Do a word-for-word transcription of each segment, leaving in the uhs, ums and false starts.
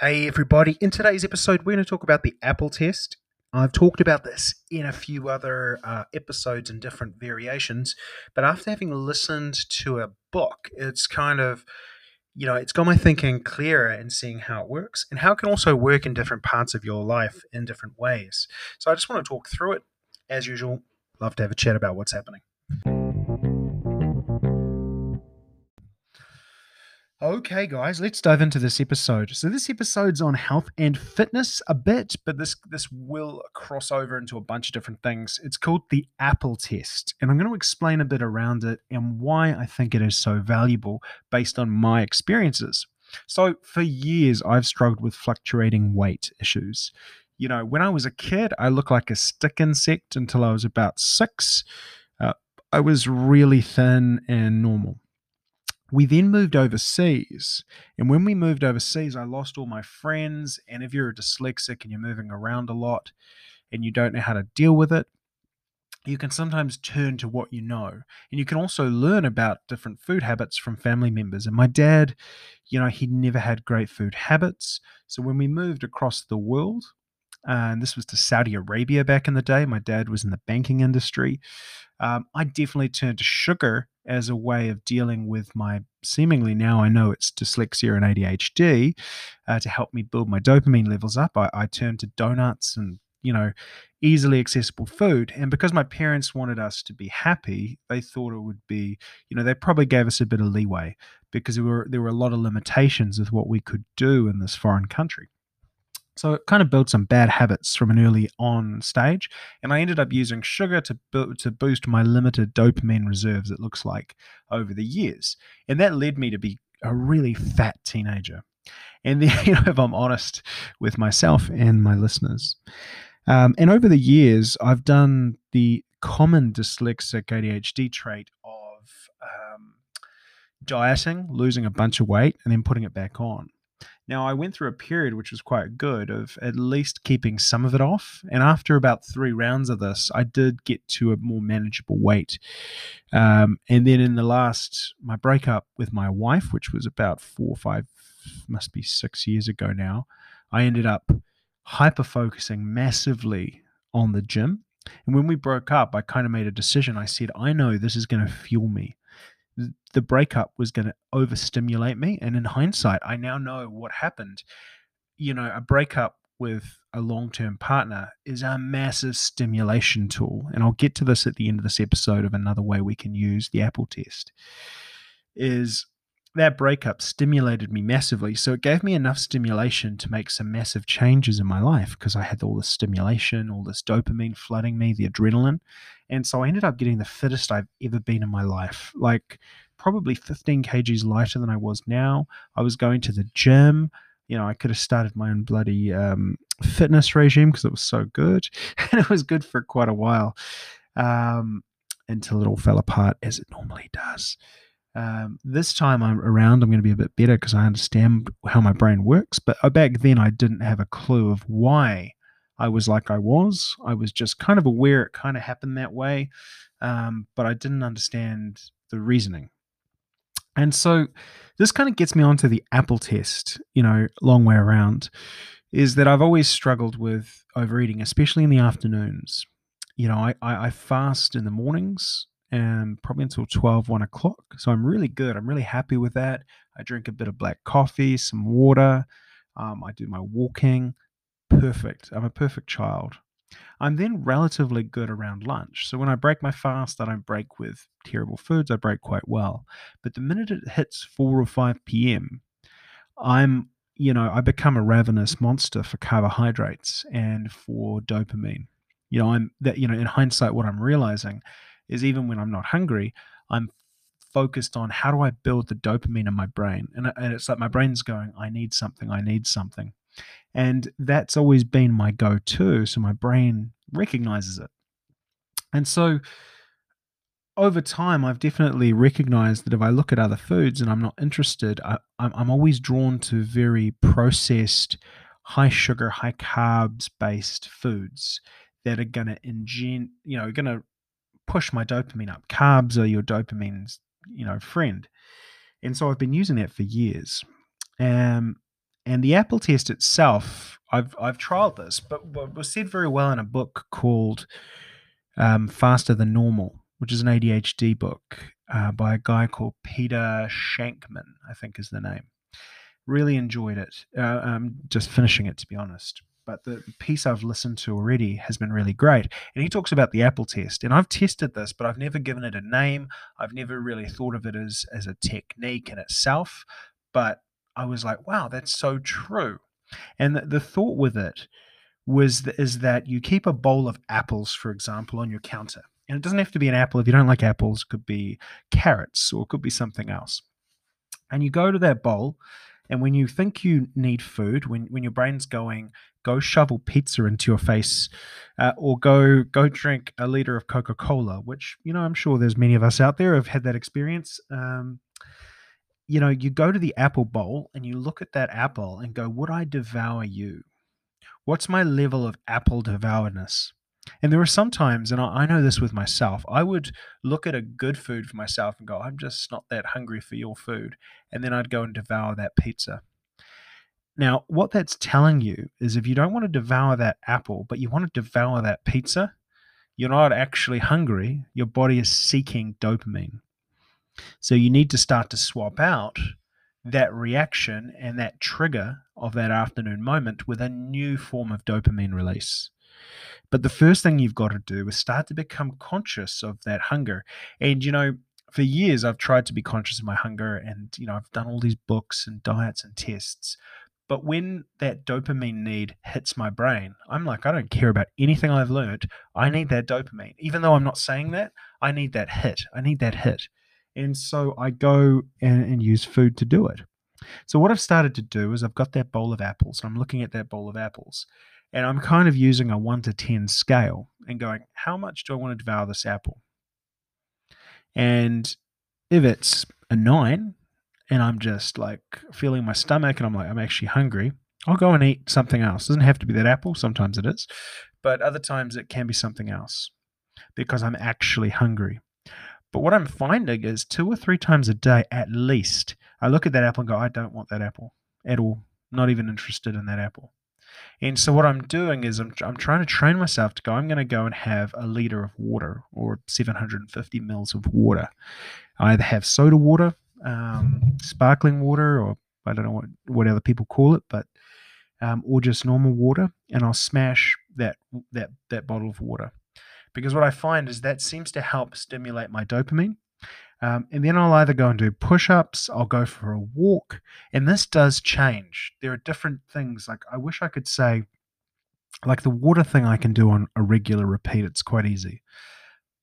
Hey everybody, in today's episode we're going to talk about the apple test. I've talked about this in a few other uh, episodes and different variations, but after having listened to a book, it's kind of, you know, it's got my thinking clearer and seeing how it works and how it can also work in different parts of your life in different ways. So I just want to talk through it. As usual, love to have a chat about what's happening. Okay guys, let's dive into this episode. So this episode's on health and fitness a bit, but this this will cross over into a bunch of different things. It's called the apple test, and I'm going to explain a bit around it and why I think it is so valuable based on my experiences. So for years, I've struggled with fluctuating weight issues. You know, when I was a kid, I looked like a stick insect until I was about six. Uh, I was really thin and normal. We then moved overseas, and when we moved overseas, I lost all my friends, and if you're a dyslexic and you're moving around a lot and you don't know how to deal with it, you can sometimes turn to what you know, and you can also learn about different food habits from family members. And my dad, you know, he never had great food habits, so when we moved across the world, Uh, and this was to Saudi Arabia back in the day. My dad was in the banking industry. Um, I definitely turned to sugar as a way of dealing with my, seemingly now I know it's dyslexia and A D H D, uh, to help me build my dopamine levels up. I, I turned to donuts and, you know, easily accessible food. And because my parents wanted us to be happy, they thought it would be, you know, they probably gave us a bit of leeway because there were, there were a lot of limitations with what we could do in this foreign country. So it kind of built some bad habits from an early on stage, and I ended up using sugar to bu- to boost my limited dopamine reserves, it looks like, over the years. And that led me to be a really fat teenager. And then, you know, if I'm honest with myself and my listeners, um, and over the years, I've done the common dyslexic A D H D trait of um, dieting, losing a bunch of weight, and then putting it back on. Now, I went through a period which was quite good of at least keeping some of it off. And after about three rounds of this, I did get to a more manageable weight. Um, and then in the last, my breakup with my wife, which was about four or five, must be six years ago now, I ended up hyper-focusing massively on the gym. And when we broke up, I kind of made a decision. I said, I know this is going to fuel me. The breakup was going to overstimulate me. And in hindsight, I now know what happened. You know, a breakup with a long-term partner is a massive stimulation tool. And I'll get to this at the end of this episode of another way we can use the apple test. Is that breakup stimulated me massively. So it gave me enough stimulation to make some massive changes in my life because I had all this stimulation, all this dopamine flooding me, the adrenaline. And so I ended up getting the fittest I've ever been in my life, like probably fifteen kilograms lighter than I was now. I was going to the gym. You know, I could have started my own bloody um, fitness regime because it was so good. And it was good for quite a while um, until it all fell apart as it normally does. Um, this time I'm around, I'm going to be a bit better because I understand how my brain works. But back then I didn't have a clue of why I was like I was. I was just kind of aware it kind of happened that way. Um, but I didn't understand the reasoning. And so this kind of gets me onto the apple test, you know, long way around, is that I've always struggled with overeating, especially in the afternoons. You know, I, I, I fast in the mornings and probably until twelve, one o'clock. So I'm really good. I'm really happy with that. I drink a bit of black coffee, some water. Um, I do my walking. Perfect. I'm a perfect child. I'm then relatively good around lunch. So when I break my fast, I don't break with terrible foods. I break quite well. But the minute it hits four or five p.m., I'm, you know, I become a ravenous monster for carbohydrates and for dopamine. You know, I'm that, you know, in hindsight, what I'm realizing is even when I'm not hungry, I'm focused on how do I build the dopamine in my brain? And, and it's like my brain's going, I need something, I need something. And that's always been my go-to, so my brain recognizes it. And so over time, I've definitely recognized that if I look at other foods and I'm not interested, I, I'm, I'm always drawn to very processed, high-sugar, high-carbs-based foods that are going to engender, you know, going to push my dopamine up. Carbs are your dopamine's, you know, friend. And so I've been using that for years. Um, And the Apple test itself, I've I've trialed this, but it was said very well in a book called um, Faster Than Normal, which is an A D H D book uh, by a guy called Peter Shankman, I think is the name. Really enjoyed it. Uh, I'm just finishing it, to be honest. But the piece I've listened to already has been really great. And he talks about the Apple test. And I've tested this, but I've never given it a name. I've never really thought of it as, as a technique in itself. But I was like, wow, that's so true. And the, the thought with it was th- is that you keep a bowl of apples, for example, on your counter. And it doesn't have to be an apple. If you don't like apples, it could be carrots or it could be something else. And you go to that bowl, and when you think you need food, when, when your brain's going, go shovel pizza into your face, uh, or go go drink a liter of Coca-Cola, which, you know, I'm sure there's many of us out there who have had that experience. Um, you know, you go to the apple bowl and you look at that apple and go, would I devour you? What's my level of apple devourness? And there are some times, and I know this with myself, I would look at a good food for myself and go, I'm just not that hungry for your food. And then I'd go and devour that pizza. Now, what that's telling you is if you don't want to devour that apple, but you want to devour that pizza, you're not actually hungry. Your body is seeking dopamine. So you need to start to swap out that reaction and that trigger of that afternoon moment with a new form of dopamine release. But the first thing you've got to do is start to become conscious of that hunger. And, you know, for years I've tried to be conscious of my hunger and, you know, I've done all these books and diets and tests. But when that dopamine need hits my brain, I'm like, I don't care about anything I've learned. I need that dopamine. Even though I'm not saying that, I need that hit. I need that hit. And so I go and, and use food to do it. So what I've started to do is I've got that bowl of apples. And I'm looking at that bowl of apples. And I'm kind of using a one to ten scale and going, how much do I want to devour this apple? And if it's a nine and I'm just like feeling my stomach and I'm like, I'm actually hungry, I'll go and eat something else. It doesn't have to be that apple. Sometimes it is. But other times it can be something else because I'm actually hungry. But what I'm finding is two or three times a day at least, I look at that apple and go, I don't want that apple at all. Not even interested in that apple. And so what I'm doing is I'm I'm trying to train myself to go, I'm going to go and have a liter of water or seven hundred fifty mils of water. I either have soda water, um, sparkling water, or I don't know what, what other people call it, but um, or just normal water. And I'll smash that, that, that bottle of water. Because what I find is that seems to help stimulate my dopamine. Um, and then I'll either go and do push-ups, I'll go for a walk, and this does change. There are different things. Like I wish I could say, like the water thing I can do on a regular repeat. It's quite easy.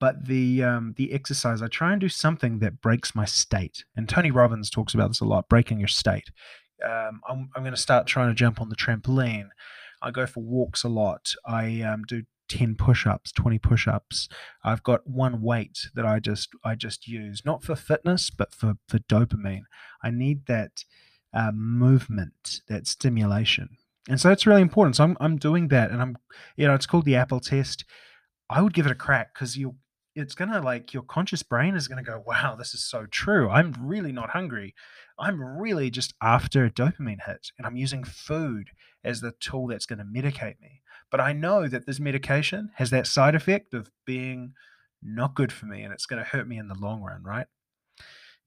But the um, the exercise, I try and do something that breaks my state. And Tony Robbins talks about this a lot, breaking your state. Um, I'm, I'm going to start trying to jump on the trampoline. I go for walks a lot. I um, do ten push-ups, twenty push-ups. I've got one weight that I just I just use, not for fitness, but for, for dopamine. I need that uh, movement, that stimulation. And so it's really important. So I'm I'm doing that, and I'm, you know, it's called the Apple test. I would give it a crack because you it's gonna like your conscious brain is gonna go, wow, this is so true. I'm really not hungry. I'm really just after a dopamine hit, and I'm using food as the tool that's going to medicate me. But I know that this medication has that side effect of being not good for me, and it's going to hurt me in the long run, right?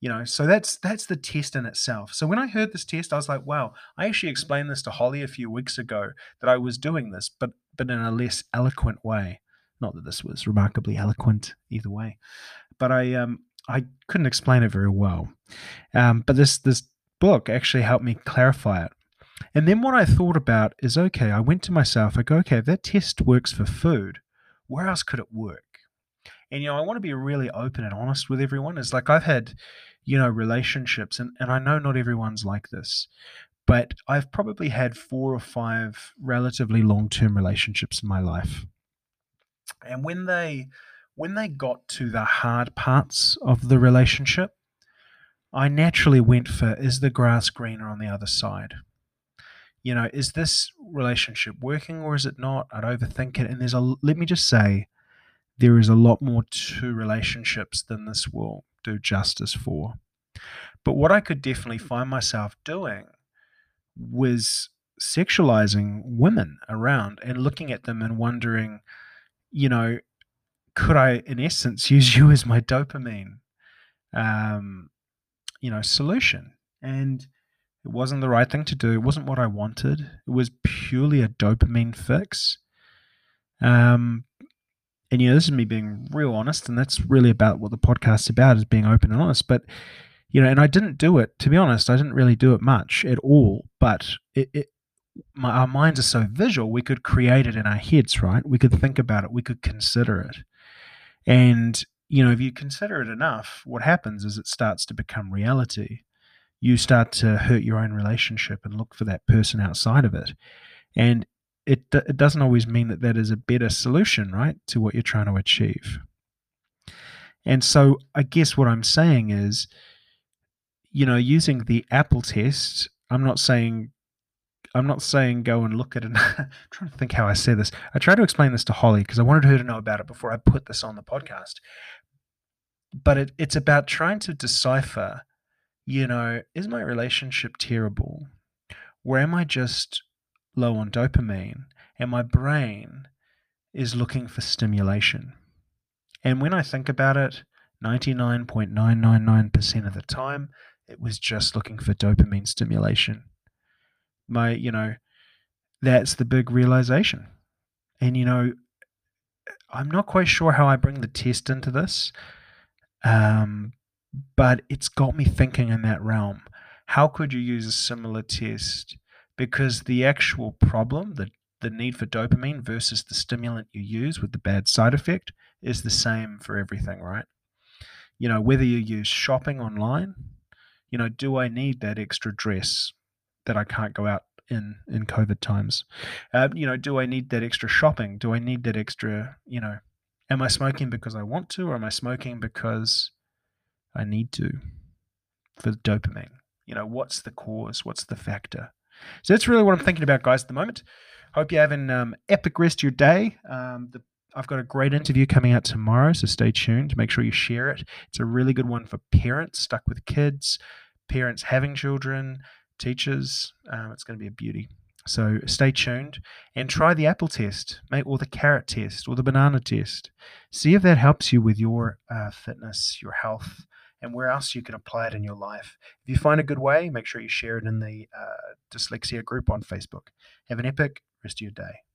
You know, so that's that's the test in itself. So when I heard this test, I was like, wow, I actually explained this to Holly a few weeks ago that I was doing this, but but in a less eloquent way. Not that this was remarkably eloquent either way, but I um I couldn't explain it very well. Um, but this this book actually helped me clarify it. And then what I thought about is, okay, I went to myself, I go, okay, if that test works for food, where else could it work? And, you know, I want to be really open and honest with everyone. It's like I've had, you know, relationships, and, and I know not everyone's like this, but I've probably had four or five relatively long-term relationships in my life. And when they, when they got to the hard parts of the relationship, I naturally went for, is the grass greener on the other side? You know, is this relationship working or is it not? I'd overthink it. And there's a, let me just say, there is a lot more to relationships than this will do justice for. But what I could definitely find myself doing was sexualizing women around and looking at them and wondering, you know, could I, in essence, use you as my dopamine, um, you know, solution? And it wasn't the right thing to do. It wasn't what I wanted. It was purely a dopamine fix. Um, and, you know, this is me being real honest, and that's really about what the podcast's about, is being open and honest. But, you know, and I didn't do it, to be honest, I didn't really do it much at all, but it, it my, our minds are so visual, we could create it in our heads, right? We could think about it, we could consider it. And, you know, if you consider it enough, what happens is it starts to become reality. You start to hurt your own relationship and look for that person outside of it. And it, it doesn't always mean that that is a better solution, right, to what you're trying to achieve. And so I guess what I'm saying is, you know, using the Apple test, I'm not saying, I'm not saying go and look at it. I'm trying to think how I say this. I tried to explain this to Holly because I wanted her to know about it before I put this on the podcast. But it, it's about trying to decipher, you know, is my relationship terrible? Or am I just low on dopamine? And my brain is looking for stimulation. And when I think about it, ninety-nine point nine nine nine percent of the time, it was just looking for dopamine stimulation. My, you know, that's the big realization. And, you know, I'm not quite sure how I bring the test into this, um, but it's got me thinking in that realm. How could you use a similar test? Because the actual problem, the, the need for dopamine versus the stimulant you use with the bad side effect, is the same for everything, right? You know, whether you use shopping online, you know, do I need that extra dress that I can't go out in in COVID times? Um, you know, do I need that extra shopping? Do I need that extra, you know, am I smoking because I want to, or am I smoking because I need to for the dopamine? You know, what's the cause? What's the factor? So that's really what I'm thinking about, guys, at the moment. Hope you have an um, epic rest of your day. Um, the I've got a great interview coming out tomorrow, so stay tuned. Make sure you share it. It's a really good one for parents stuck with kids, parents having children, teachers. Um, it's going to be a beauty. So stay tuned and try the apple test, mate, or the carrot test, or the banana test. See if that helps you with your uh, fitness, your health, and where else you can apply it in your life. If you find a good way, make sure you share it in the uh, dyslexia group on Facebook. Have an epic rest of your day.